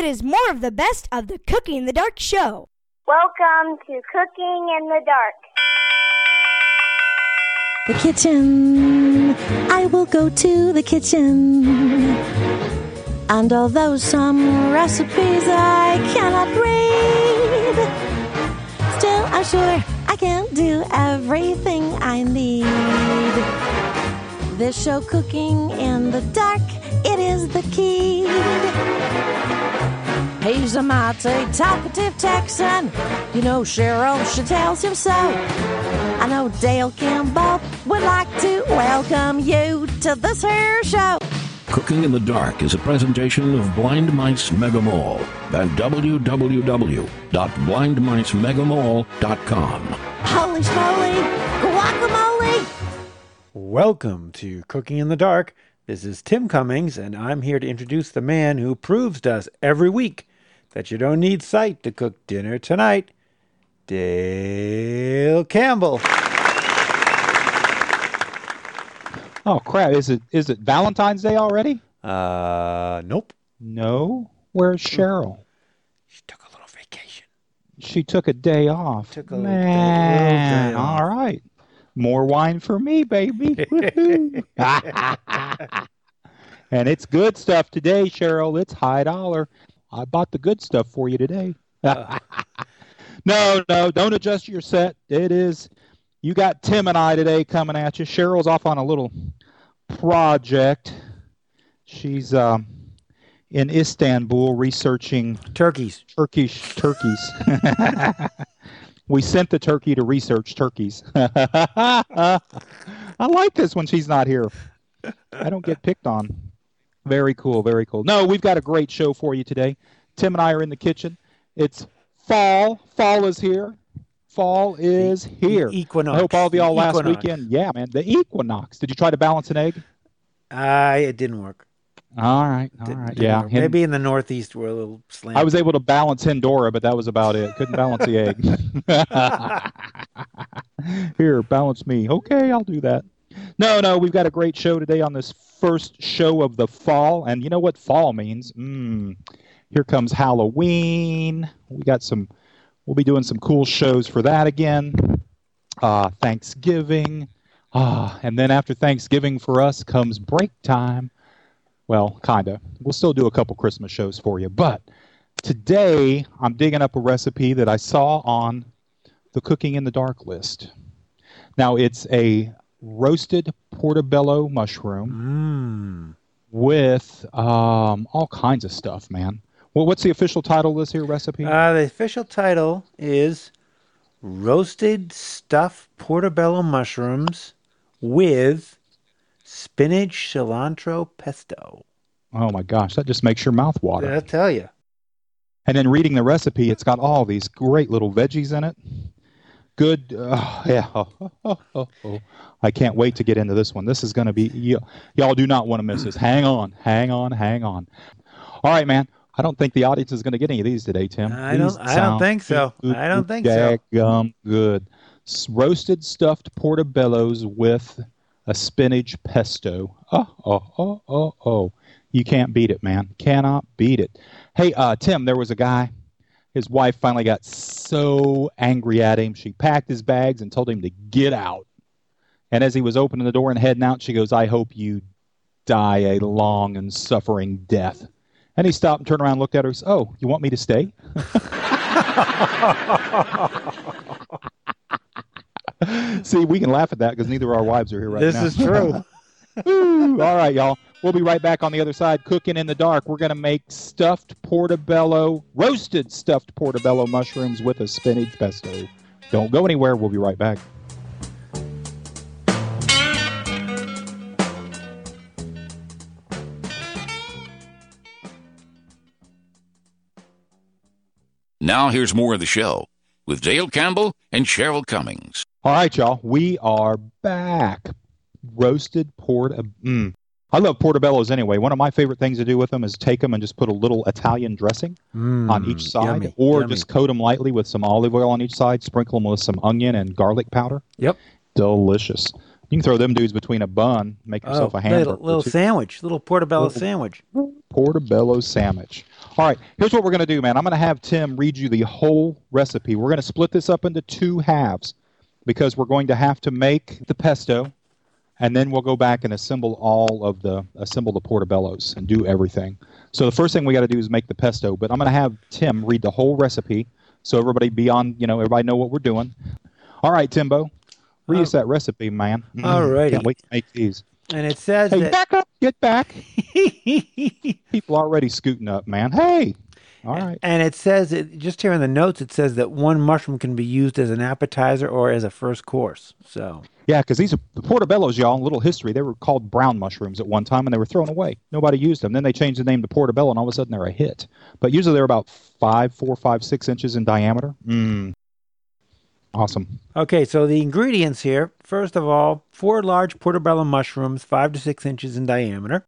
It is more of the best of the Cooking in the Dark show. Welcome to Cooking in the Dark. The kitchen. I will go to the kitchen. And although some recipes I cannot read, still I'm sure I can't do everything I need. This show, Cooking in the Dark, it is the key. He's a mighty talkative Texan. You know, Cheryl, she tells him so. I know Dale Kimball would like to welcome you to this here show. Cooking in the Dark is a presentation of Blind Mice Mega Mall at www.blindmicemegamall.com. Holy smoly, guacamole! Welcome to Cooking in the Dark. This is Tim Cummings, and I'm here to introduce the man who proves to us every week that you don't need sight to cook dinner tonight, Dale Campbell. Oh, crap. Is it Valentine's Day already? Nope. No? Where's Cheryl? She took a little vacation. She took a day off. Took a little day off. All right. More wine for me, baby. And it's good stuff today, Cheryl. It's high dollar. I bought the good stuff for you today. No, don't adjust your set. It is. You got Tim and I today coming at you. Cheryl's off on a little project. She's in Istanbul researching turkeys. We sent the turkey to research turkeys. I like this when she's not here. I don't get picked on. Very cool, very cool. No, we've got a great show for you today. Tim and I are in the kitchen. It's fall. Fall is here. Equinox. I hope all of y'all last weekend. Yeah, man, the equinox. Did you try to balance an egg? It didn't work. All right. Yeah. Maybe in the Northeast we're a little slant. I was able to balance Hindora, but that was about it. Couldn't balance the egg. Here, balance me. Okay, I'll do that. No, we've got a great show today on this first show of the fall. And you know what fall means? Here comes Halloween. We'll be doing some cool shows for that again. Thanksgiving. And then after Thanksgiving for us comes break time. Well, kind of. We'll still do a couple Christmas shows for you. But today, I'm digging up a recipe that I saw on the Cooking in the Dark list. Now, it's a roasted portobello mushroom with all kinds of stuff, man. Well, what's the official title of this here recipe? The official title is Roasted Stuffed Portobello Mushrooms with Spinach Cilantro Pesto. Oh my gosh, that just makes your mouth water. I'll tell you. And then reading the recipe, it's got all these great little veggies in it. Good. I can't wait to get into this one. This is going to be, y'all do not want to miss this. Hang on. All right, man. I don't think the audience is going to get any of these today, Tim. I don't think so. Good. Roasted stuffed portobellos with a spinach pesto. Oh. You can't beat it, man. Cannot beat it. Hey, Tim, there was a guy. His wife finally got so angry at him. She packed his bags and told him to get out. And as he was opening the door and heading out, she goes, I hope you die a long and suffering death. And he stopped and turned around and looked at her and said, oh, you want me to stay? See, we can laugh at that because neither of our wives are here right now. This is true. Ooh, all right, y'all. We'll be right back on the other side, Cooking in the Dark. We're going to make roasted stuffed portobello mushrooms with a spinach pesto. Don't go anywhere. We'll be right back. Now here's more of the show with Dale Campbell and Cheryl Cummings. All right, y'all. We are back. Roasted portobello. I love portobellos anyway. One of my favorite things to do with them is take them and just put a little Italian dressing on each side. Yummy. Just coat them lightly with some olive oil on each side. Sprinkle them with some onion and garlic powder. Yep. Delicious. You can throw them dudes between a bun, make yourself a hamburger. Little sandwich, little portobello sandwich. Portobello sandwich. All right, here's what we're going to do, man. I'm going to have Tim read you the whole recipe. We're going to split this up into two halves because we're going to have to make the pesto, and then we'll go back and assemble the portobellos and do everything. So the first thing we got to do is make the pesto, but I'm going to have Tim read the whole recipe so everybody know what we're doing. All right, Timbo. Reuse that recipe, man. All right. Can't wait to make these. And it says back up, get back. People are already scooting up, man. Hey. All right. And it says, just here in the notes, it says that one mushroom can be used as an appetizer or as a first course. So. Yeah, because these are the portobellos, y'all. A little history. They were called brown mushrooms at one time, and they were thrown away. Nobody used them. Then they changed the name to portobello, and all of a sudden they're a hit. But usually they're about 4, 5, 6 inches in diameter. Awesome. Okay, so the ingredients here. First of all, 4 large portobello mushrooms, 5 to 6 inches in diameter.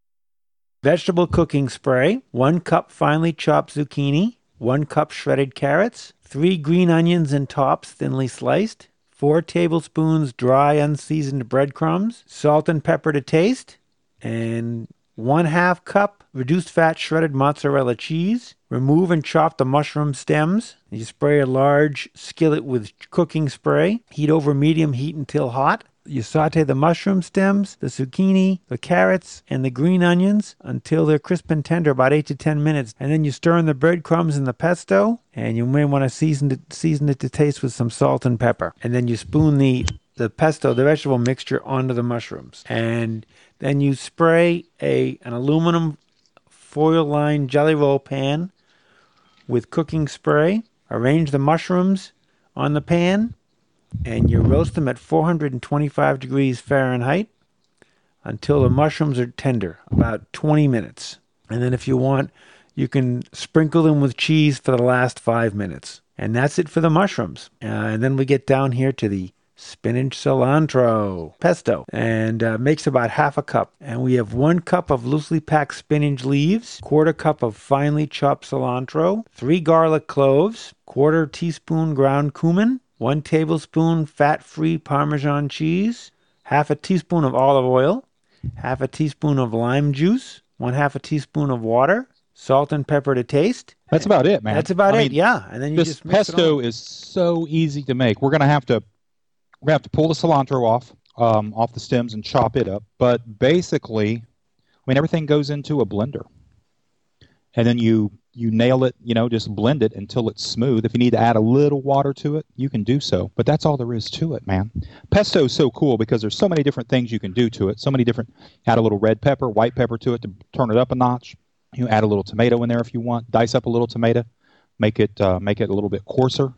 Vegetable cooking spray, 1 cup finely chopped zucchini, 1 cup shredded carrots, 3 green onions and tops thinly sliced, 4 tablespoons dry unseasoned breadcrumbs, salt and pepper to taste, and 1/2 cup reduced fat shredded mozzarella cheese. Remove and chop the mushroom stems. You spray a large skillet with cooking spray. Heat over medium heat until hot. You saute the mushroom stems, the zucchini, the carrots, and the green onions until they're crisp and tender, about 8 to 10 minutes. And then you stir in the breadcrumbs and the pesto, and you may want to season it to taste with some salt and pepper. And then you spoon the pesto, the vegetable mixture, onto the mushrooms. And then you spray an aluminum foil-lined jelly roll pan with cooking spray. Arrange the mushrooms on the pan, and you roast them at 425 degrees Fahrenheit until the mushrooms are tender, about 20 minutes. And then if you want, you can sprinkle them with cheese for the last 5 minutes. And that's it for the mushrooms. And then we get down here to the spinach cilantro pesto, and makes about 1/2 cup. And we have 1 cup of loosely packed spinach leaves, 1/4 cup of finely chopped cilantro, 3 garlic cloves, 1/4 teaspoon ground cumin, 1 tablespoon fat-free Parmesan cheese, 1/2 teaspoon of olive oil, 1/2 teaspoon of lime juice, 1/2 teaspoon of water, salt and pepper to taste. That's about it, man. That's about it, yeah. And then you just mix it all. This pesto is so easy to make. We're going to have to pull the cilantro off the stems and chop it up. But basically, everything goes into a blender. And then you nail it, just blend it until it's smooth. If you need to add a little water to it, you can do so. But that's all there is to it, man. Pesto is so cool because there's so many different things you can do to it. So many different, add a little red pepper, white pepper to it to turn it up a notch. You add a little tomato in there if you want. Dice up a little tomato. Make it a little bit coarser.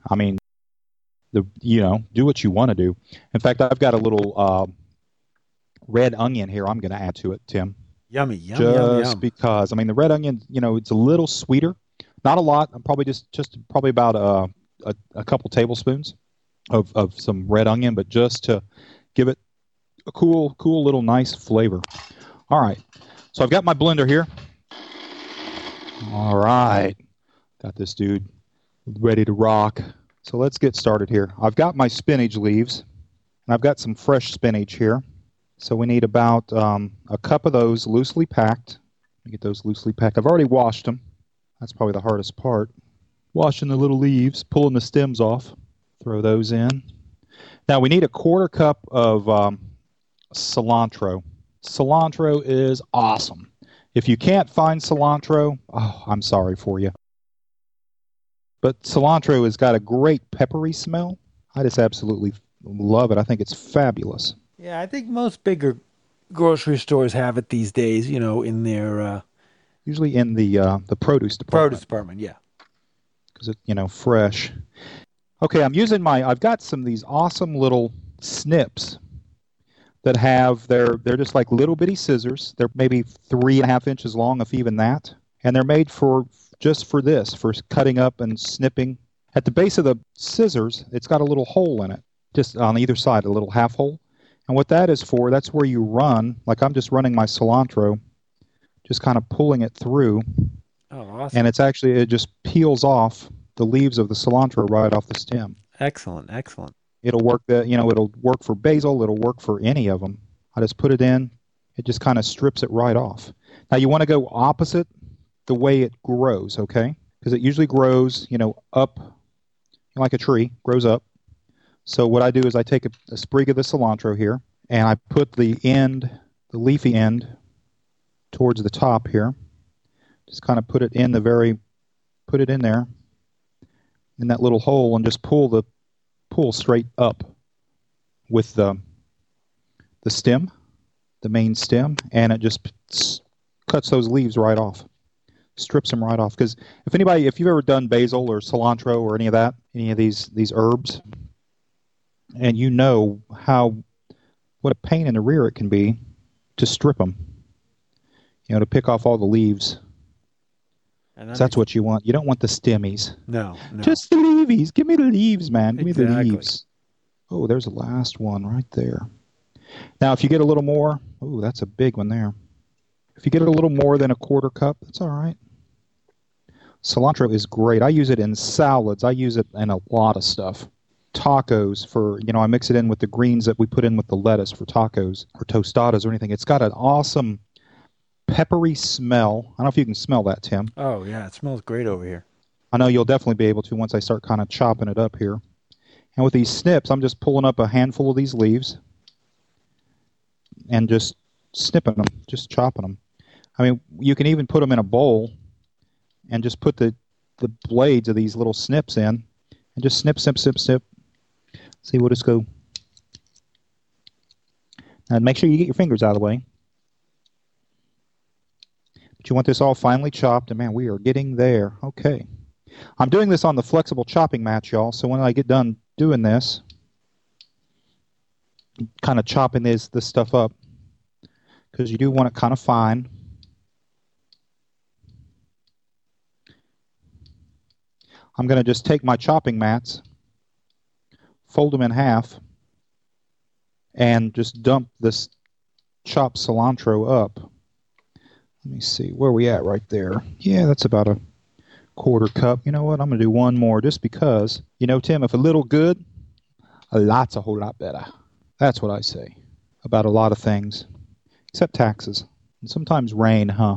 Do what you want to do. In fact, I've got a little red onion here I'm going to add to it, Tim. Yummy, yummy, yummy. Just because. The red onion, it's a little sweeter. Not a lot. I'm probably just about a couple tablespoons of some red onion, but just to give it a cool little nice flavor. All right. So I've got my blender here. All right. Got this dude ready to rock. So let's get started here. I've got my spinach leaves, and I've got some fresh spinach here. So we need about a cup of those loosely packed. Let me get those loosely packed. I've already washed them. That's probably the hardest part. Washing the little leaves, pulling the stems off. Throw those in. Now we need 1/4 cup of cilantro. Cilantro is awesome. If you can't find cilantro, I'm sorry for you. But cilantro has got a great peppery smell. I just absolutely love it. I think it's fabulous. Yeah, I think most bigger grocery stores have it these days, in their... usually in the produce department. Produce department, yeah. Because it's, fresh. Okay, I'm using I've got some of these awesome little snips that have they're just like little bitty scissors. They're maybe 3.5 inches long, if even that. And they're made for cutting up and snipping. At the base of the scissors, it's got a little hole in it, just on either side, a little half hole. And what that is for, that's where you run, like I'm just running my cilantro, just kind of pulling it through. Oh, awesome. And it just peels off the leaves of the cilantro right off the stem. Excellent, excellent. it'll work. It'll work for basil. It'll work for any of them. I just put it in. It just kind of strips it right off. Now you want to go opposite the way it grows, okay? Because it usually grows, up like a tree, grows up. So what I do is I take a sprig of the cilantro here, and I put the leafy end, towards the top here. Just kind of put it in there, in that little hole, and just pull straight up with the stem, the main stem, and it just cuts those leaves right off, strips them right off. Because if you've ever done basil or cilantro or any of these herbs, and you know what a pain in the rear it can be to strip them, to pick off all the leaves. And that's what you want. You don't want the stemmies. No. Just the leavies. Give me the leaves, man. Give me the leaves. Oh, there's the last one right there. Now, if you get a little more, that's a big one there. If you get a little more than a quarter cup, that's all right. Cilantro is great. I use it in salads. I use it in a lot of stuff. Tacos I mix it in with the greens that we put in with the lettuce for tacos or tostadas or anything. It's got an awesome peppery smell. I don't know if you can smell that, Tim. Oh, yeah. It smells great over here. I know you'll definitely be able to once I start kind of chopping it up here. And with these snips, I'm just pulling up a handful of these leaves and just snipping them, just chopping them. I mean, you can even put them in a bowl and just put the blades of these little snips in and just snip, snip, snip, snip. See, we'll just go. And make sure you get your fingers out of the way. You want this all finely chopped, and man, we are getting there. Okay. I'm doing this on the flexible chopping mat, y'all, so when I get done doing this, kind of chopping this stuff up, because you do want it kind of fine. I'm going to just take my chopping mats, fold them in half, and just dump this chopped cilantro up. Let me see, where are we at right there? Yeah, that's about a quarter cup. You know what, I'm going to do one more just because, Tim, if a little good, a lot's a whole lot better. That's what I say about a lot of things, except taxes and sometimes rain, huh?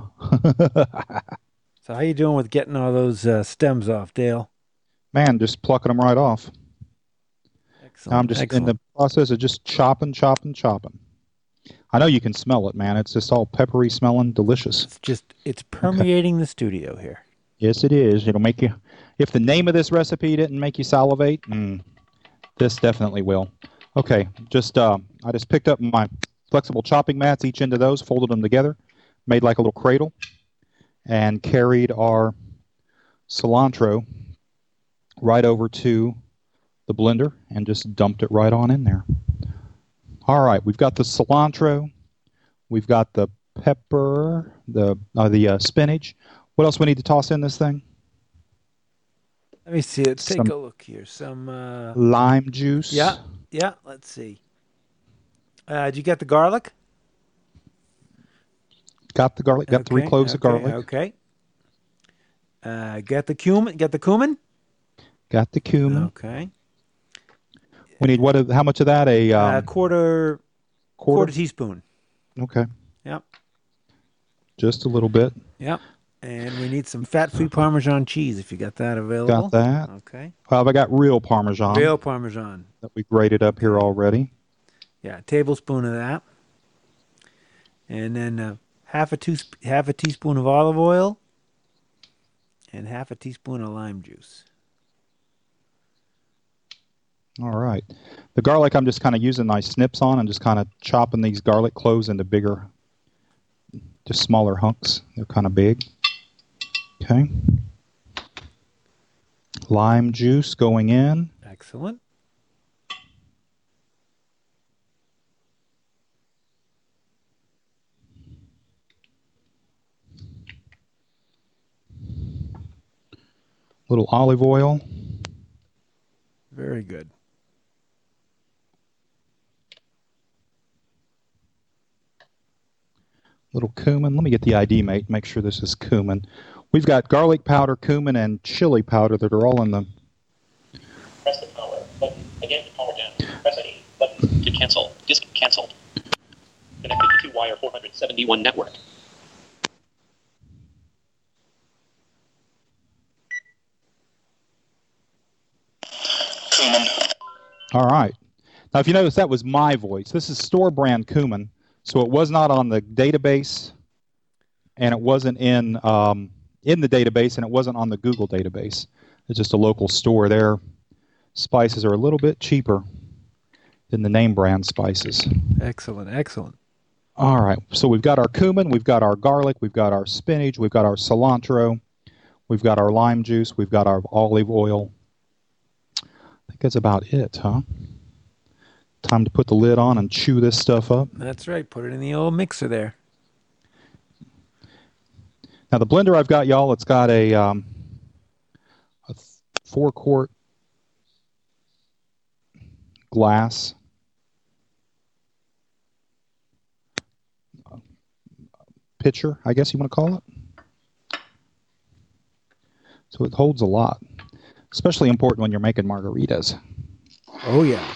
So how you doing with getting all those stems off, Dale? Man, just plucking them right off. Excellent. I'm just in the process of just chopping. I know you can smell it, man. It's just all peppery smelling, delicious. It's permeating the studio here. Yes, it is. It'll make you, if the name of this recipe didn't make you salivate, this definitely will. Okay, I just picked up my flexible chopping mats, each end of those, folded them together, made like a little cradle, and carried our cilantro right over to the blender and just dumped it right on in there. All right, we've got the cilantro, we've got the pepper, the spinach. What else we need to toss in this thing? Let me see. Let's take a look here. Some lime juice. Yeah. Let's see. Did you get the garlic? Got the garlic. Got three cloves of garlic. Okay. Get the cumin. Got the cumin. Okay. We need how much of that? A quarter teaspoon. Okay. Yep. Just a little bit. Yep. And we need some fat-free Parmesan cheese if you got that available. Got that. Okay. Well, I got real Parmesan. That we grated up here already. Yeah, a tablespoon of that. And then half a teaspoon of olive oil and half a teaspoon of lime juice. All right. The garlic, I'm just kind of using my snips on and just kind of chopping these garlic cloves into bigger, just smaller hunks. They're kind of big. Okay. Lime juice going in. Excellent. Little olive oil. Very good. Little cumin. Let me get the ID, mate. Make sure this is cumin. We've got garlic powder, cumin, and chili powder that are all in the. Press the power. Again, the power down. Cancelled. Connected to 2-wire 471 network. Kuman. All right. Now, if you notice, that was my voice. This is store brand Kuman, so it was not on the database, and it wasn't in the database, and it wasn't on the Google database. It's just a local store there. Spices are a little bit cheaper than the name brand spices. Excellent, excellent. All right, so we've got our cumin, we've got our garlic, we've got our spinach, we've got our cilantro, we've got our lime juice, we've got our olive oil. I think that's about it, huh? Time to put the lid on and chew this stuff up. That's right, put it in the old mixer there. Now the blender I've got, y'all, it's got a 4-quart glass. Pitcher, I guess you want to call it. So it holds a lot. Especially important when you're making margaritas. Oh, yeah.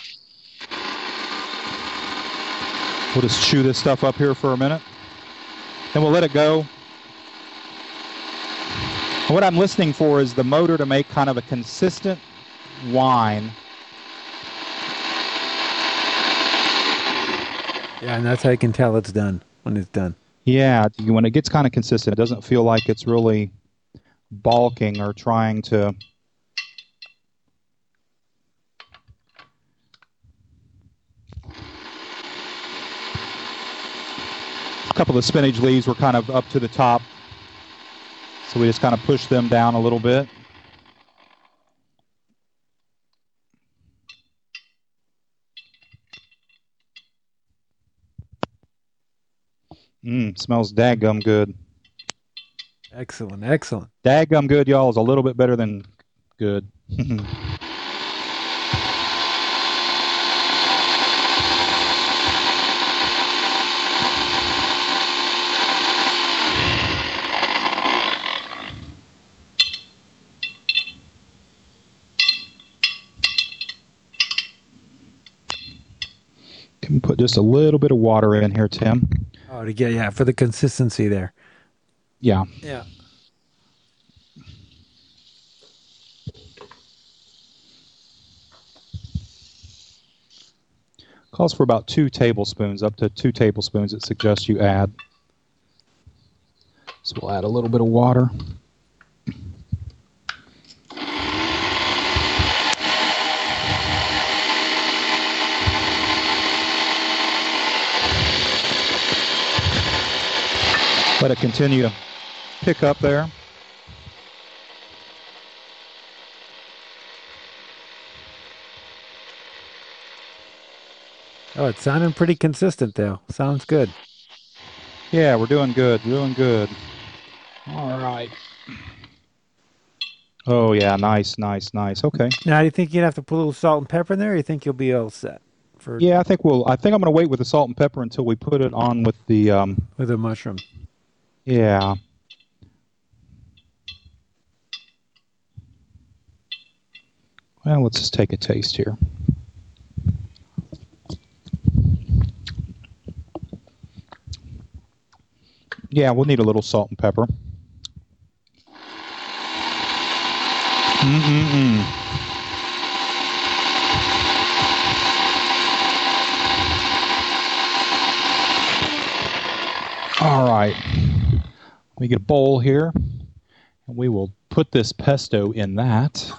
We'll just chew this stuff up here for a minute. Then we'll let it go. And what I'm listening for is the motor to make kind of a consistent whine. Yeah, and that's how you can tell it's done, when it's done. Yeah, when it gets kind of consistent, it doesn't feel like it's really balking or trying to... A couple of spinach leaves were kind of up to the top, so we just kind of push them down a little bit. Smells dadgum good. Excellent, excellent. Dadgum good, y'all, is a little bit better than good. Can put just a little bit of water in here, Tim. Oh, to get, yeah, for the consistency there. Yeah. Yeah. Calls for about 2 tablespoons, up to 2 tablespoons it suggests you add. So we'll add a little bit of water. Let it continue to pick up there. Oh, it's sounding pretty consistent, though. Sounds good. Yeah, we're doing good. We're doing good. All right. Oh, yeah, nice, nice, nice. Okay. Now, do you think you'd have to put a little salt and pepper in there, or do you think you'll be all set? For... Yeah, I think I'm going to wait with the salt and pepper until we put it on with the... With the mushroom. Yeah. Well, let's just take a taste here. Yeah, we'll need a little salt and pepper. All right. Let me get a bowl here, and we will put this pesto in that.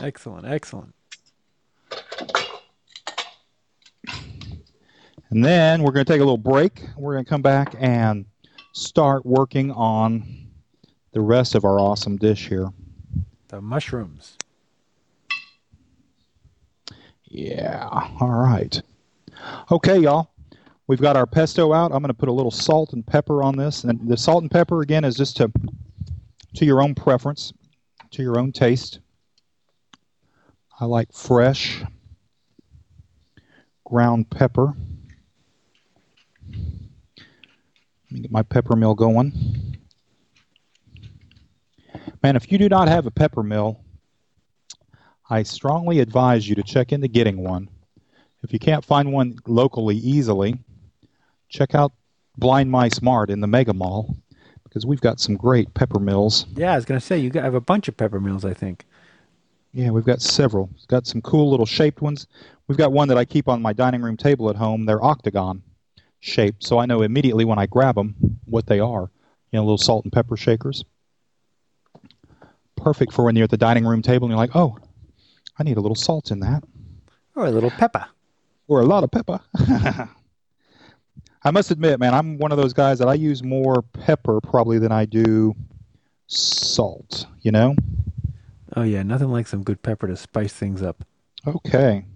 Excellent, excellent. And then we're going to take a little break. We're going to come back and start working on the rest of our awesome dish here. The mushrooms. Yeah, all right. Okay, y'all. We've got our pesto out. I'm going to put a little salt and pepper on this. And the salt and pepper, again, is just to your own preference, to your own taste. I like fresh ground pepper. Let me get my pepper mill going. Man, if you do not have a pepper mill, I strongly advise you to check into getting one. If you can't find one locally easily, check out Blind Mice Mart in the Mega Mall, because we've got some great pepper mills. Yeah, I was going to say, you have a bunch of pepper mills, I think. Yeah, we've got several. We've got some cool little shaped ones. We've got one that I keep on my dining room table at home. They're octagon shaped, so I know immediately when I grab them what they are. You know, little salt and pepper shakers. Perfect for when you're at the dining room table and you're like, oh, I need a little salt in that. Or a little pepper. Or a lot of pepper. I must admit, man, I'm one of those guys that I use more pepper probably than I do salt, you know? Oh, yeah, nothing like some good pepper to spice things up. Okay.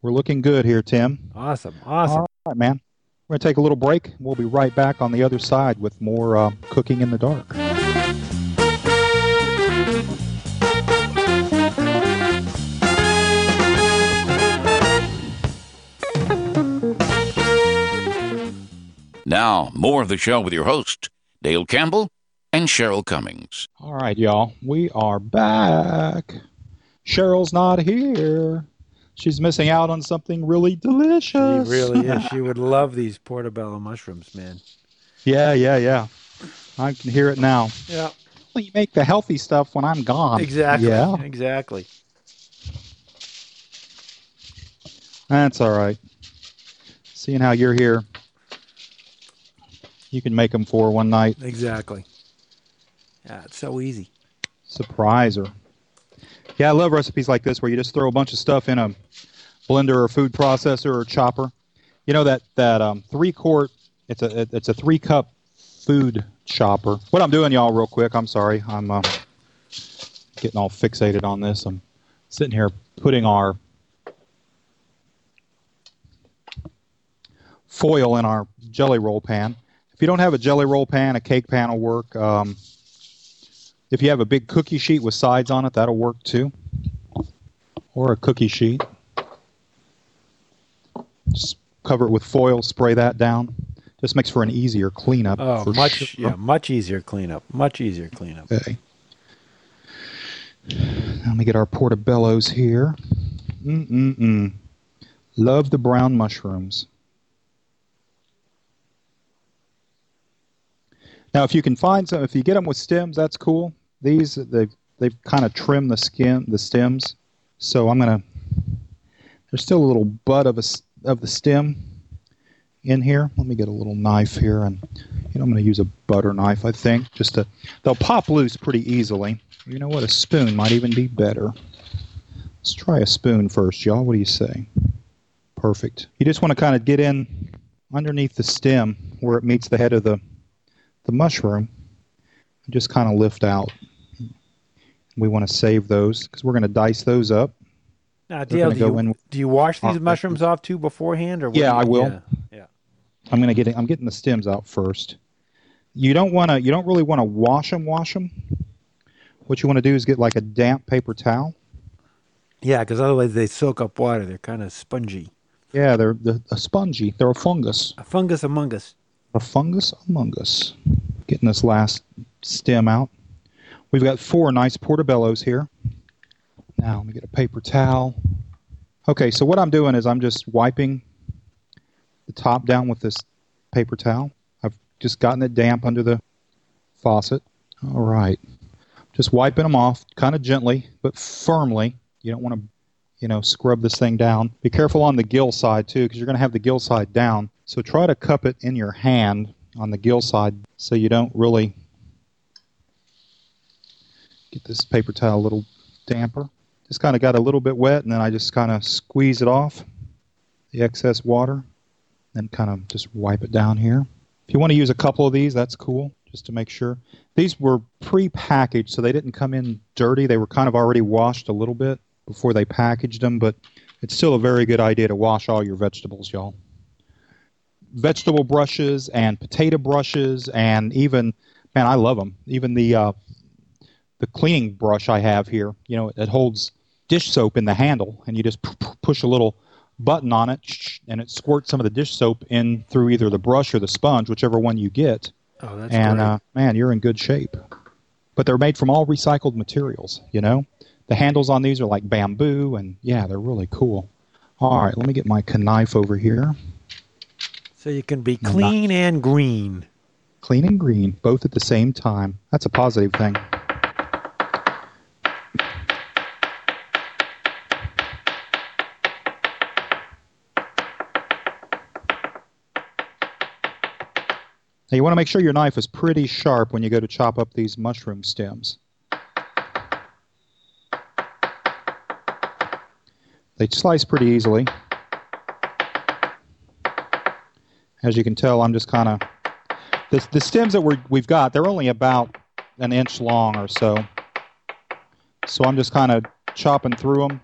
We're looking good here, Tim. Awesome. All right, man. We're going to take a little break. We'll be right back on the other side with more Cooking in the Dark. Now, more of the show with your host, Dale Campbell and Cheryl Cummings. All right, y'all. We are back. Cheryl's not here. She's missing out on something really delicious. She really is. She would love these portobello mushrooms, man. Yeah. I can hear it now. Yeah. Well, you make the healthy stuff when I'm gone. Exactly. Yeah. Exactly. That's all right. Seeing how you're here. You can make them for one night. Exactly. Yeah, it's so easy. Surpriser. Yeah, I love recipes like this where you just throw a bunch of stuff in a blender or food processor or chopper. You know that three-quart, it's a three-cup food chopper. What I'm doing, y'all, real quick, I'm sorry. I'm getting all fixated on this. I'm sitting here putting our foil in our jelly roll pan. If you don't have a jelly roll pan, a cake pan will work. If you have a big cookie sheet with sides on it, that'll work too. Or a cookie sheet. Just cover it with foil, spray that down. Just makes for an easier cleanup. Oh, for much, sure. Yeah, much easier cleanup. Okay. Let me get our portobellos here. Love the brown mushrooms. Now, if you can find some, if you get them with stems, that's cool. These, they've kind of trimmed the stems. So I'm going to, there's still a little bud of the stem in here. Let me get a little knife here. And you know, I'm going to use a butter knife, I think. Just to, they'll pop loose pretty easily. You know what, a spoon might even be better. Let's try a spoon first, y'all. What do you say? Perfect. You just want to kind of get in underneath the stem where it meets the head of the mushroom, just kind of lift out. We want to save those because we're going to dice those up. Now, Dale, do you wash these mushrooms off too beforehand? Or yeah, I will. Yeah. I'm getting the stems out first. You don't really want to wash them. What you want to do is get like a damp paper towel. Yeah, because otherwise they soak up water. They're kind of spongy. Yeah, they're spongy. They're a fungus. A fungus among us. A fungus among us. Getting this last stem out. We've got four nice portobellos here. Now, let me get a paper towel. Okay, so what I'm doing is I'm just wiping the top down with this paper towel. I've just gotten it damp under the faucet. All right. Just wiping them off, kind of gently, but firmly. You don't want to, scrub this thing down. Be careful on the gill side, too, because you're going to have the gill side down. So try to cup it in your hand on the gill side so you don't really get this paper towel a little damper. Just kind of got a little bit wet, and then I just kind of squeeze it off, the excess water, and kind of just wipe it down here. If you want to use a couple of these, that's cool, just to make sure. These were pre-packaged, so they didn't come in dirty. They were kind of already washed a little bit before they packaged them, but it's still a very good idea to wash all your vegetables, y'all. Vegetable brushes and potato brushes and even, man, I love them. Even the cleaning brush I have here, it holds dish soap in the handle, and you just push a little button on it, and it squirts some of the dish soap in through either the brush or the sponge, whichever one you get. Oh, that's great. And, man, you're in good shape. But they're made from all recycled materials. The handles on these are like bamboo, and, yeah, they're really cool. All right, let me get my knife over here. So you can be clean and green. Clean and green, both at the same time. That's a positive thing. Now you want to make sure your knife is pretty sharp when you go to chop up these mushroom stems. They slice pretty easily. As you can tell, I'm just kind of... The stems that we've got, they're only about an inch long or so. So I'm just kind of chopping through them.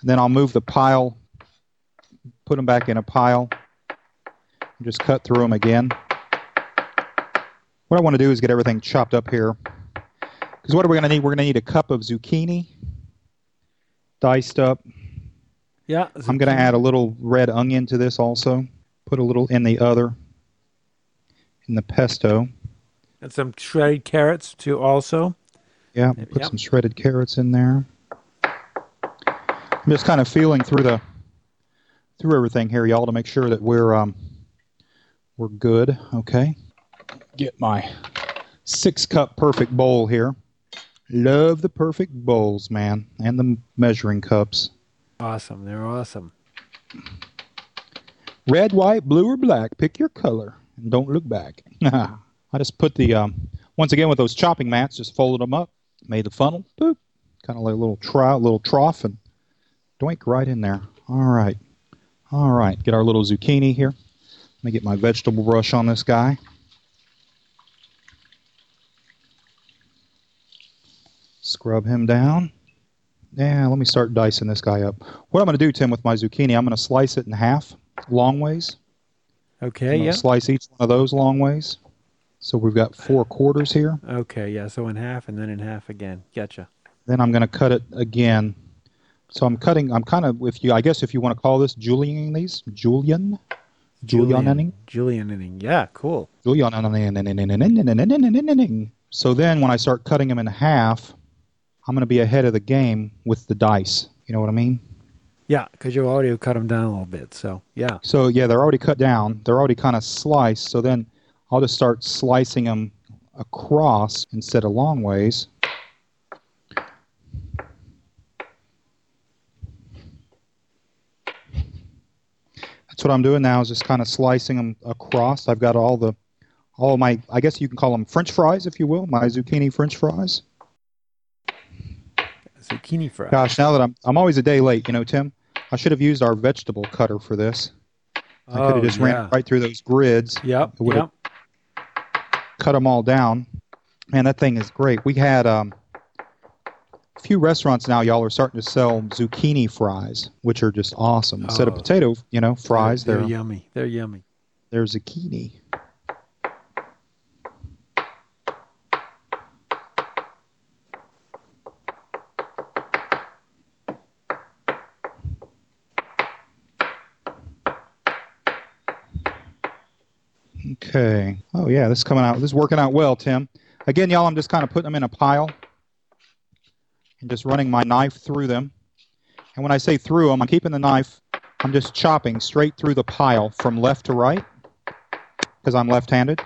And then I'll move the pile, put them back in a pile. Just cut through them again. What I want to do is get everything chopped up here. Because what are we going to need? We're going to need a cup of zucchini, diced up. Yeah. Zucchini. I'm going to add a little red onion to this also. Put a little in the other, in the pesto. And some shredded carrots too also. Yeah, put some shredded carrots in there. I'm just kind of feeling through everything here, y'all, to make sure that we're good, okay. Get my 6-cup perfect bowl here. Love the perfect bowls, man, and the measuring cups. Awesome, they're awesome. Red, white, blue, or black, pick your color, and don't look back. I just put the, once again with those chopping mats, just folded them up, made the funnel, boop, kind of like a little trough, and doink right in there. All right, get our little zucchini here. Let me get my vegetable brush on this guy. Scrub him down. Yeah, let me start dicing this guy up. What I'm going to do, Tim, with my zucchini, I'm going to slice it in half, long ways. Okay, yeah. Slice each one of those long ways. So we've got 4 quarters here. Okay, yeah, so in half and then in half again. Gotcha. Then I'm going to cut it again. So if you want to call this julienning. Yeah, cool. Julienning. So then when I start cutting them in half, I'm going to be ahead of the game with the dice. You know what I mean? Yeah, because you already cut them down a little bit. So, yeah. So, yeah, they're already cut down. They're already kind of sliced. So then I'll just start slicing them across instead of long ways. That's what I'm doing now is just kind of slicing them across. I've got all my, I guess you can call them French fries, if you will, my zucchini French fries. Zucchini fries. Gosh, now that I'm always a day late, you know, Tim. I should have used our vegetable cutter for this. I could have just ran right through those grids. Yep. Cut them all down. Man, that thing is great. We had a few restaurants now, y'all, are starting to sell zucchini fries, which are just awesome. Instead of potato, you know, fries. They're yummy. They're yummy. They're zucchini. Okay. Oh, yeah, this is coming out. This is working out well, Tim. Again, y'all, I'm just kind of putting them in a pile. And just running my knife through them. And when I say through them, I'm keeping the knife. I'm just chopping straight through the pile from left to right because I'm left-handed.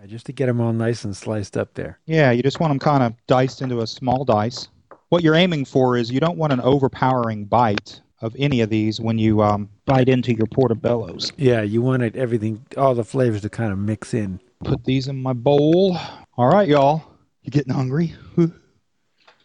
Yeah, just to get them all nice and sliced up there. Yeah, you just want them kind of diced into a small dice. What you're aiming for is you don't want an overpowering bite of any of these when you bite into your portobellos. Yeah, you want everything, all the flavors to kind of mix in. Put these in my bowl. All right, y'all. You getting hungry?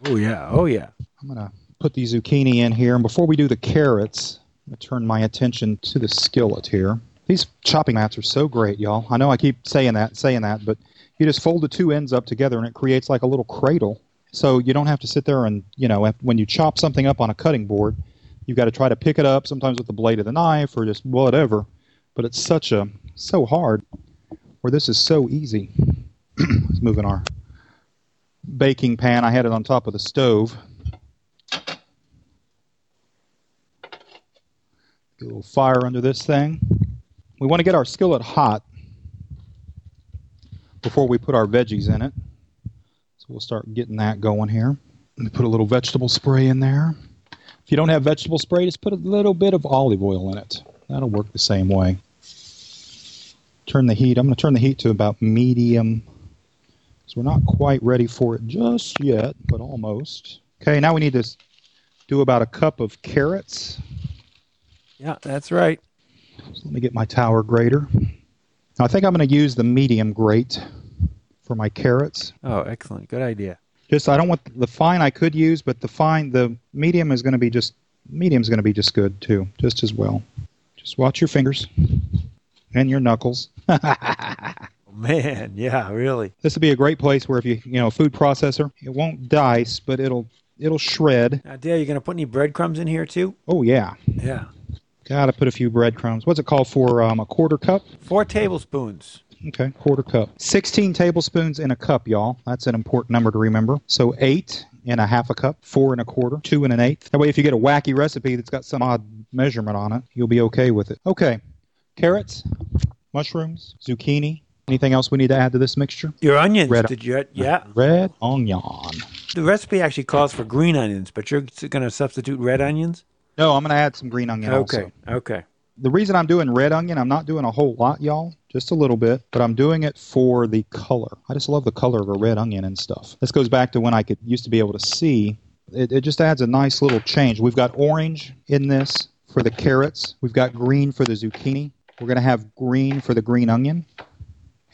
Oh, yeah. I'm going to put the zucchini in here. And before we do the carrots, I'm going to turn my attention to the skillet here. These chopping mats are so great, y'all. I know I keep saying that, but you just fold the two ends up together, and it creates like a little cradle. So you don't have to sit there and, you know, when you chop something up on a cutting board, you've got to try to pick it up, sometimes with the blade of the knife or just whatever. But it's so hard, or this is so easy. Let's move in our baking pan. I had it on top of the stove. Get a little fire under this thing. We want to get our skillet hot before we put our veggies in it. So we'll start getting that going here. And put a little vegetable spray in there. If you don't have vegetable spray, just put a little bit of olive oil in it. That'll work the same way. Turn the heat. I'm going to turn the heat to about medium. So we're not quite ready for it just yet, but almost. Okay, now we need to do about a cup of carrots. Yeah, that's right. So let me get my tower grater. Now, I think I'm going to use the medium grate for my carrots. Oh, excellent. Good idea. Just I don't want the fine I could use, but the medium is going to be just good too, just as well. Just watch your fingers and your knuckles. Man, yeah, really. This would be a great place where if you food processor, it won't dice, but it'll shred. Now, Dale, you going to put any breadcrumbs in here too? Oh yeah. Yeah. Got to put a few breadcrumbs. What's it called for a quarter cup? 4 tablespoons. Okay, quarter cup. 16 tablespoons in a cup, y'all. That's an important number to remember. So 8 in a half a cup, 4 and a quarter, 2 and an eighth. That way if you get a wacky recipe that's got some odd measurement on it, you'll be okay with it. Okay, carrots, mushrooms, zucchini. Anything else we need to add to this mixture? Your onions. Yeah. Red onion. The recipe actually calls for green onions, but you're going to substitute red onions? No, I'm going to add some green onion also. Okay. The reason I'm doing red onion, I'm not doing a whole lot, y'all, just a little bit, but I'm doing it for the color. I just love the color of a red onion and stuff. This goes back to when I used to be able to see. It just adds a nice little change. We've got orange in this for the carrots. We've got green for the zucchini. We're going to have green for the green onion.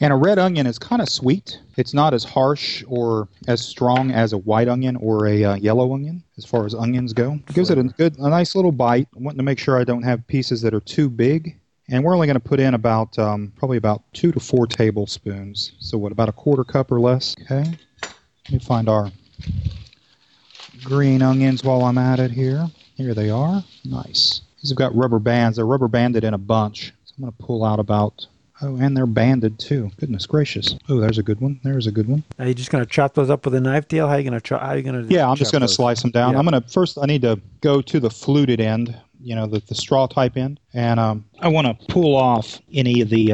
And a red onion is kind of sweet. It's not as harsh or as strong as a white onion or a yellow onion. As far as onions go. It gives it a nice little bite. I'm wanting to make sure I don't have pieces that are too big. And we're only going to put in about probably about 2 to 4 tablespoons. So what, about a quarter cup or less? Okay. Let me find our green onions while I'm at it here. Here they are. Nice. These have got rubber bands. They're rubber banded in a bunch. So I'm going to pull out about... Oh, and they're banded, too. Goodness gracious. Oh, there's a good one. Are you just going to chop those up with a knife, Dale? Yeah, I'm just going to slice them down. Yeah. I need to go to the fluted end, the straw-type end. And I want to pull off any of the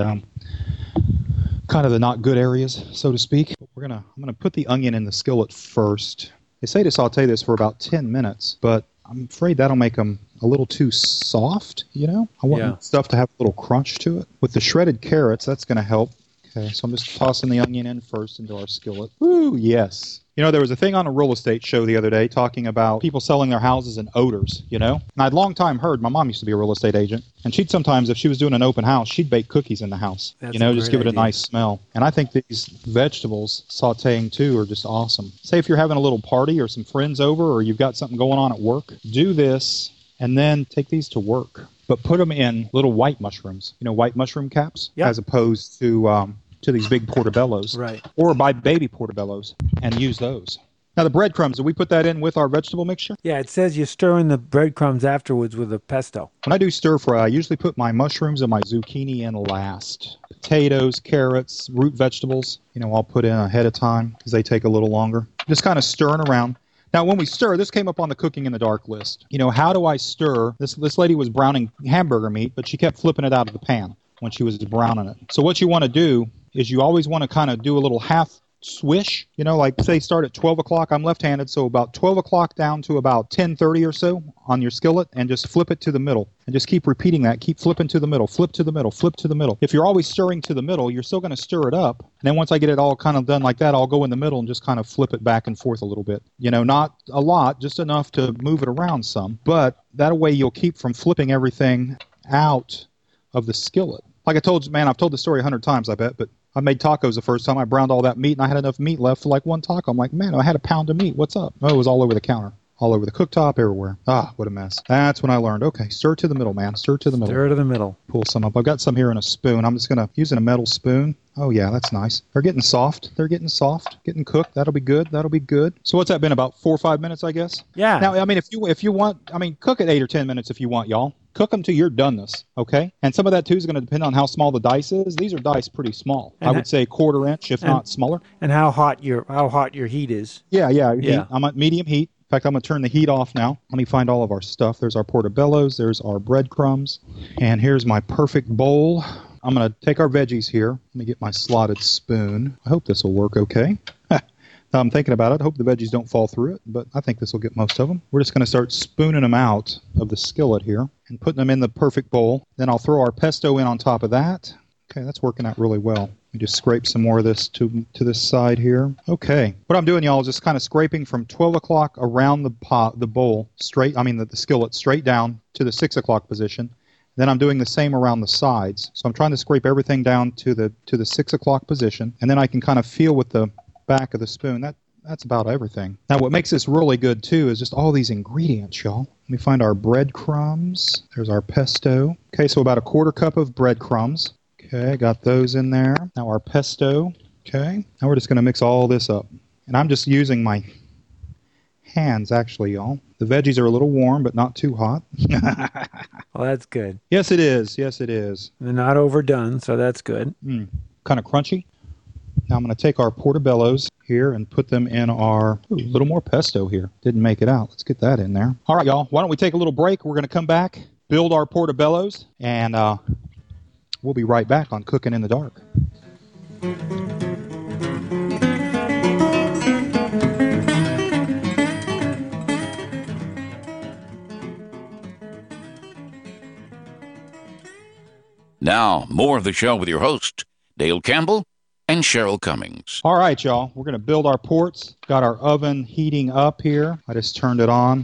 kind of the not good areas, so to speak. I'm going to put the onion in the skillet first. They say to sauté this for about 10 minutes, but I'm afraid that'll make them a little too soft, I want stuff to have a little crunch to it. With the shredded carrots, that's going to help. Okay, so I'm just tossing the onion in first into our skillet. Ooh, yes. There was a thing on a real estate show the other day talking about people selling their houses in odors, And I'd long time heard, my mom used to be a real estate agent, and she'd sometimes, if she was doing an open house, she'd bake cookies in the house, just give it a nice smell. And I think these vegetables sauteing, too, are just awesome. Say if you're having a little party or some friends over or you've got something going on at work, do this. And then take these to work, but put them in little white mushrooms, white mushroom caps, as opposed to these big portobellos. Right. Or buy baby portobellos and use those. Now, the breadcrumbs, did we put that in with our vegetable mixture? Yeah, it says you stir in the breadcrumbs afterwards with a pesto. When I do stir fry, I usually put my mushrooms and my zucchini in last. Potatoes, carrots, root vegetables, I'll put in ahead of time because they take a little longer. Just kind of stirring around. Now, when we stir, this came up on the Cooking in the Dark list. How do I stir? This lady was browning hamburger meat, but she kept flipping it out of the pan when she was browning it. So what you want to do is you always want to kind of do a little half swish. Like say start at 12 o'clock. I'm left-handed, so about 12 o'clock down to about 10:30 or so on your skillet, and just flip it to the middle. And just keep repeating that. Keep flipping to the middle, flip to the middle, flip to the middle. If you're always stirring to the middle, you're still going to stir it up. And then once I get it all kind of done like that, I'll go in the middle and just kind of flip it back and forth a little bit. Not a lot, just enough to move it around some. But that way you'll keep from flipping everything out of the skillet. Like I told you, man, I've told this story 100 times, I bet, but I made tacos the first time. I browned all that meat, and I had enough meat left for like one taco. I'm like, man, I had a pound of meat. What's up? Oh, it was all over the counter. All over the cooktop, everywhere. Ah, what a mess. That's when I learned, okay, stir to the middle, man. Stir to the middle. Pull some up. I've got some here in a spoon. I'm just going to use a metal spoon. Oh, yeah, that's nice. They're getting soft. Getting cooked. That'll be good. So what's that been, about 4 or 5 minutes, I guess? Yeah. Now, if you want, cook it 8 or 10 minutes if you want, y'all. Cook them till you're done this, okay? And some of that, too, is going to depend on how small the dice is. These are dice pretty small. And I would say quarter inch, if not smaller. And how hot your heat is. Yeah. Heat, I'm at medium heat. In fact, I'm going to turn the heat off now. Let me find all of our stuff. There's our portobellos. There's our breadcrumbs. And here's my perfect bowl. I'm going to take our veggies here. Let me get my slotted spoon. I hope this will work okay. I'm thinking about it. I hope the veggies don't fall through it, but I think this will get most of them. We're just going to start spooning them out of the skillet here and putting them in the perfect bowl. Then I'll throw our pesto in on top of that. Okay, that's working out really well. We just scrape some more of this to this side here. Okay, what I'm doing, y'all, is just kind of scraping from 12 o'clock around the pot, the bowl, straight. I mean the skillet straight down to the 6 o'clock position. Then I'm doing the same around the sides. So I'm trying to scrape everything down to the 6 o'clock position, and then I can kind of feel with the back of the spoon. That's about everything. Now, what makes this really good, too, is just all these ingredients, y'all. Let me find our breadcrumbs. There's our pesto. Okay, so about a quarter cup of breadcrumbs. Okay, got those in there. Now our pesto. Okay, now we're just going to mix all this up. And I'm just using my hands, actually, y'all. The veggies are a little warm, but not too hot. Well, that's good. Yes, it is. Yes, it is. They're not overdone, so that's good. Kind of crunchy. Now I'm going to take our portobellos here and put them in our little more pesto here. Didn't make it out. Let's get that in there. All right, y'all. Why don't we take a little break? We're going to come back, build our portobellos, and we'll be right back on Cooking in the Dark. Now, more of the show with your host, Dale Campbell and Cheryl Cummings. All right, y'all. We're going to build our ports. Got our oven heating up here. I just turned it on.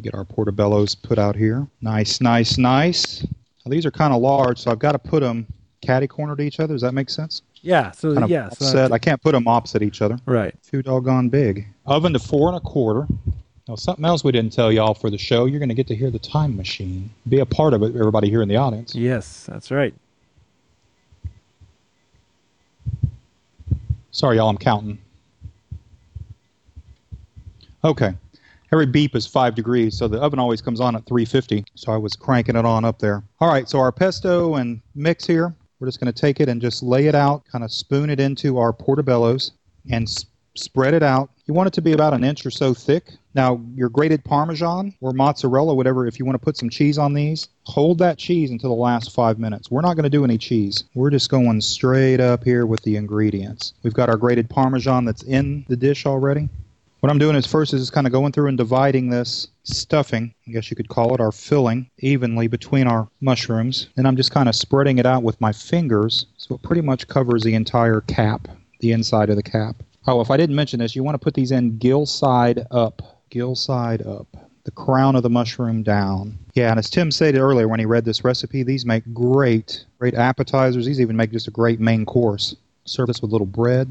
Get our portobellos put out here. Nice, nice, nice. Now, these are kind of large, so I've got to put them catty-corner to each other. Does that make sense? Yeah. So, I can't put them opposite each other. Right. Too doggone big. Oven to 4 1/4. Now, something else we didn't tell y'all for the show, you're going to get to hear the time machine. Be a part of it, everybody here in the audience. Yes, that's right. Sorry, y'all, I'm counting. Okay. Every beep is 5 degrees, so the oven always comes on at 350, so I was cranking it on up there. All right, so our pesto and mix here, we're just going to take it and just lay it out, kind of spoon it into our portobellos and spread it out. You want it to be about an inch or so thick. Now, your grated Parmesan or mozzarella, whatever, if you want to put some cheese on these, hold that cheese until the last 5 minutes. We're not going to do any cheese. We're just going straight up here with the ingredients. We've got our grated Parmesan that's in the dish already. What I'm doing is first is just kind of going through and dividing this stuffing, I guess you could call it our filling, evenly between our mushrooms. And I'm just kind of spreading it out with my fingers, so it pretty much covers the entire cap, the inside of the cap. Oh, if I didn't mention this, you want to put these in gill side up. Gill side up. The crown of the mushroom down. Yeah, and as Tim said earlier when he read this recipe, these make great, great appetizers. These even make just a great main course. Serve this with a little bread.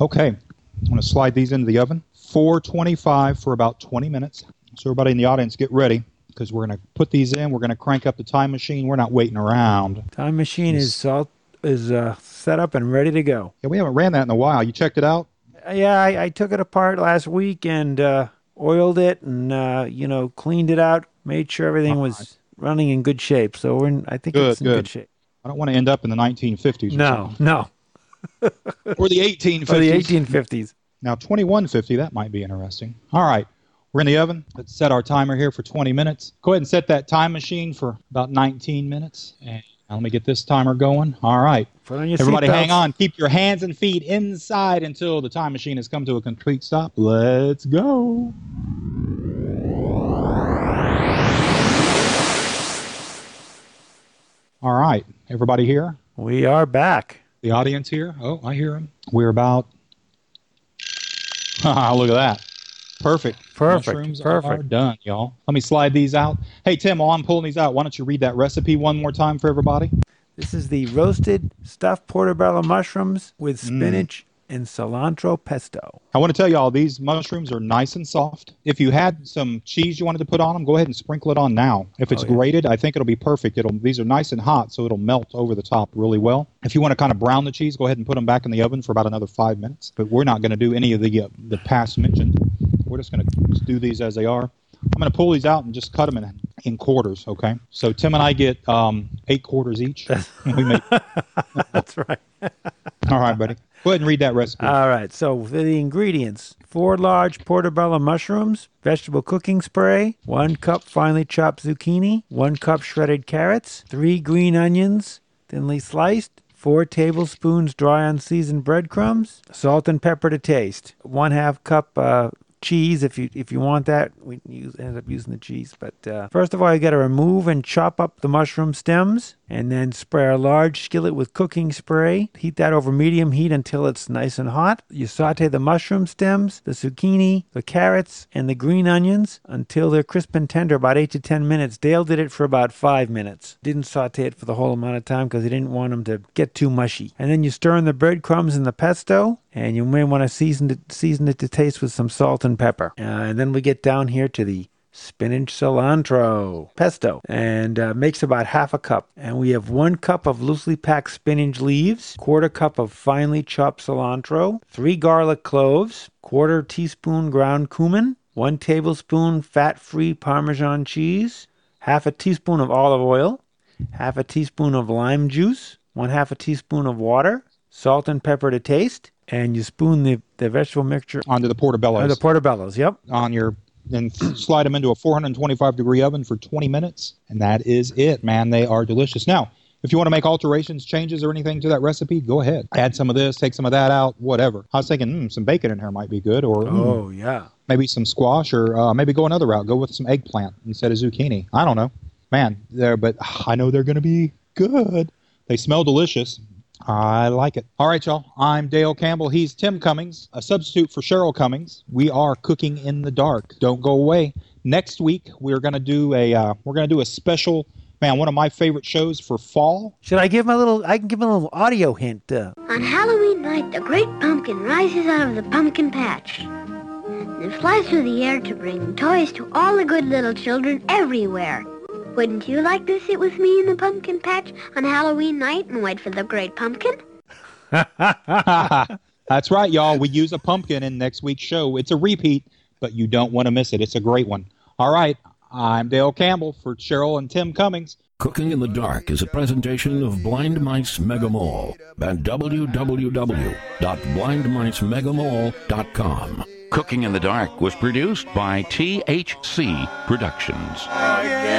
Okay. I'm going to slide these into the oven. 425 for about 20 minutes. So everybody in the audience, get ready, because we're going to put these in. We're going to crank up the time machine. We're not waiting around. Time machine is set up and ready to go. Yeah, we haven't ran that in a while. You checked it out? Yeah, I took it apart last week and oiled it and, cleaned it out, made sure everything was running in good shape. So I think it's in good shape. I don't want to end up in the 1950s or something. No. Or the 1850s. Or the 1850s. Now, 2150, that might be interesting. All right. We're in the oven. Let's set our timer here for 20 minutes. Go ahead and set that time machine for about 19 minutes. And let me get this timer going. All right. Everybody hang on. Keep your hands and feet inside until the time machine has come to a complete stop. Let's go. All right. Everybody here? We are back. The audience here? Oh, I hear them. We're about... Look at that. Perfect. Mushrooms are done, y'all. Let me slide these out. Hey, Tim, while I'm pulling these out, why don't you read that recipe one more time for everybody? This is the roasted stuffed portobello mushrooms with spinach and cilantro pesto. I want to tell y'all, these mushrooms are nice and soft. If you had some cheese you wanted to put on them, go ahead and sprinkle it on now. If it's grated, I think it'll be perfect. These are nice and hot, so it'll melt over the top really well. If you want to kind of brown the cheese, go ahead and put them back in the oven for about another 5 minutes. But we're not going to do any of the past mentioned. We're just going to do these as they are. I'm going to pull these out and just cut them in quarters, okay? So Tim and I get 8 quarters each. That's right. All right, buddy. Go ahead and read that recipe. All right. So for the ingredients, 4 large portobello mushrooms, vegetable cooking spray, 1 cup finely chopped zucchini, 1 cup shredded carrots, 3 green onions, thinly sliced, 4 tablespoons dry unseasoned breadcrumbs, salt and pepper to taste, 1/2 cup cheese if you want that. We ended up using the cheese, but first of all, you got to remove and chop up the mushroom stems, and then spray a large skillet with cooking spray. Heat that over medium heat until it's nice and hot. You saute the mushroom stems, the zucchini, the carrots, and the green onions until they're crisp and tender, about 8 to 10 minutes. Dale did it for about 5 minutes. Didn't saute it for the whole amount of time because he didn't want them to get too mushy. And then you stir in the breadcrumbs and the pesto, and you may want to season it to taste with some salt and pepper. And then we get down here to the spinach cilantro pesto, and makes about 1/2 cup. And we have 1 cup of loosely packed spinach leaves, 1/4 cup of finely chopped cilantro, 3 garlic cloves, 1/4 teaspoon ground cumin, 1 tablespoon fat-free Parmesan cheese, 1/2 teaspoon of olive oil, 1/2 teaspoon of lime juice, 1/2 teaspoon of water, salt and pepper to taste, and you spoon the vegetable mixture onto the portobellos. Oh, the portobellos, yep. And slide them into a 425-degree oven for 20 minutes, and that is it, man. They are delicious. Now, if you want to make alterations, changes, or anything to that recipe, go ahead. Add some of this, take some of that out, whatever. I was thinking, some bacon in here might be good, or maybe some squash, or maybe go another route. Go with some eggplant instead of zucchini. I don't know. Man, I know they're going to be good. They smell delicious. I like it. All right, y'all. I'm Dale Campbell. He's Tim Cummings, a substitute for Cheryl Cummings. We are Cooking in the Dark. Don't go away. Next week we're gonna do a special, man, one of my favorite shows for fall. Should I give him a little audio hint? On Halloween night, the great pumpkin rises out of the pumpkin patch and flies through the air to bring toys to all the good little children everywhere. Wouldn't you like to sit with me in the pumpkin patch on Halloween night and wait for the great pumpkin? That's right, y'all. We use a pumpkin in next week's show. It's a repeat, but you don't want to miss it. It's a great one. All right. I'm Dale Campbell for Cheryl and Tim Cummings. Cooking in the Dark is a presentation of Blind Mice Mega Mall at www.blindmicemegamaul.com. Cooking in the Dark was produced by THC Productions.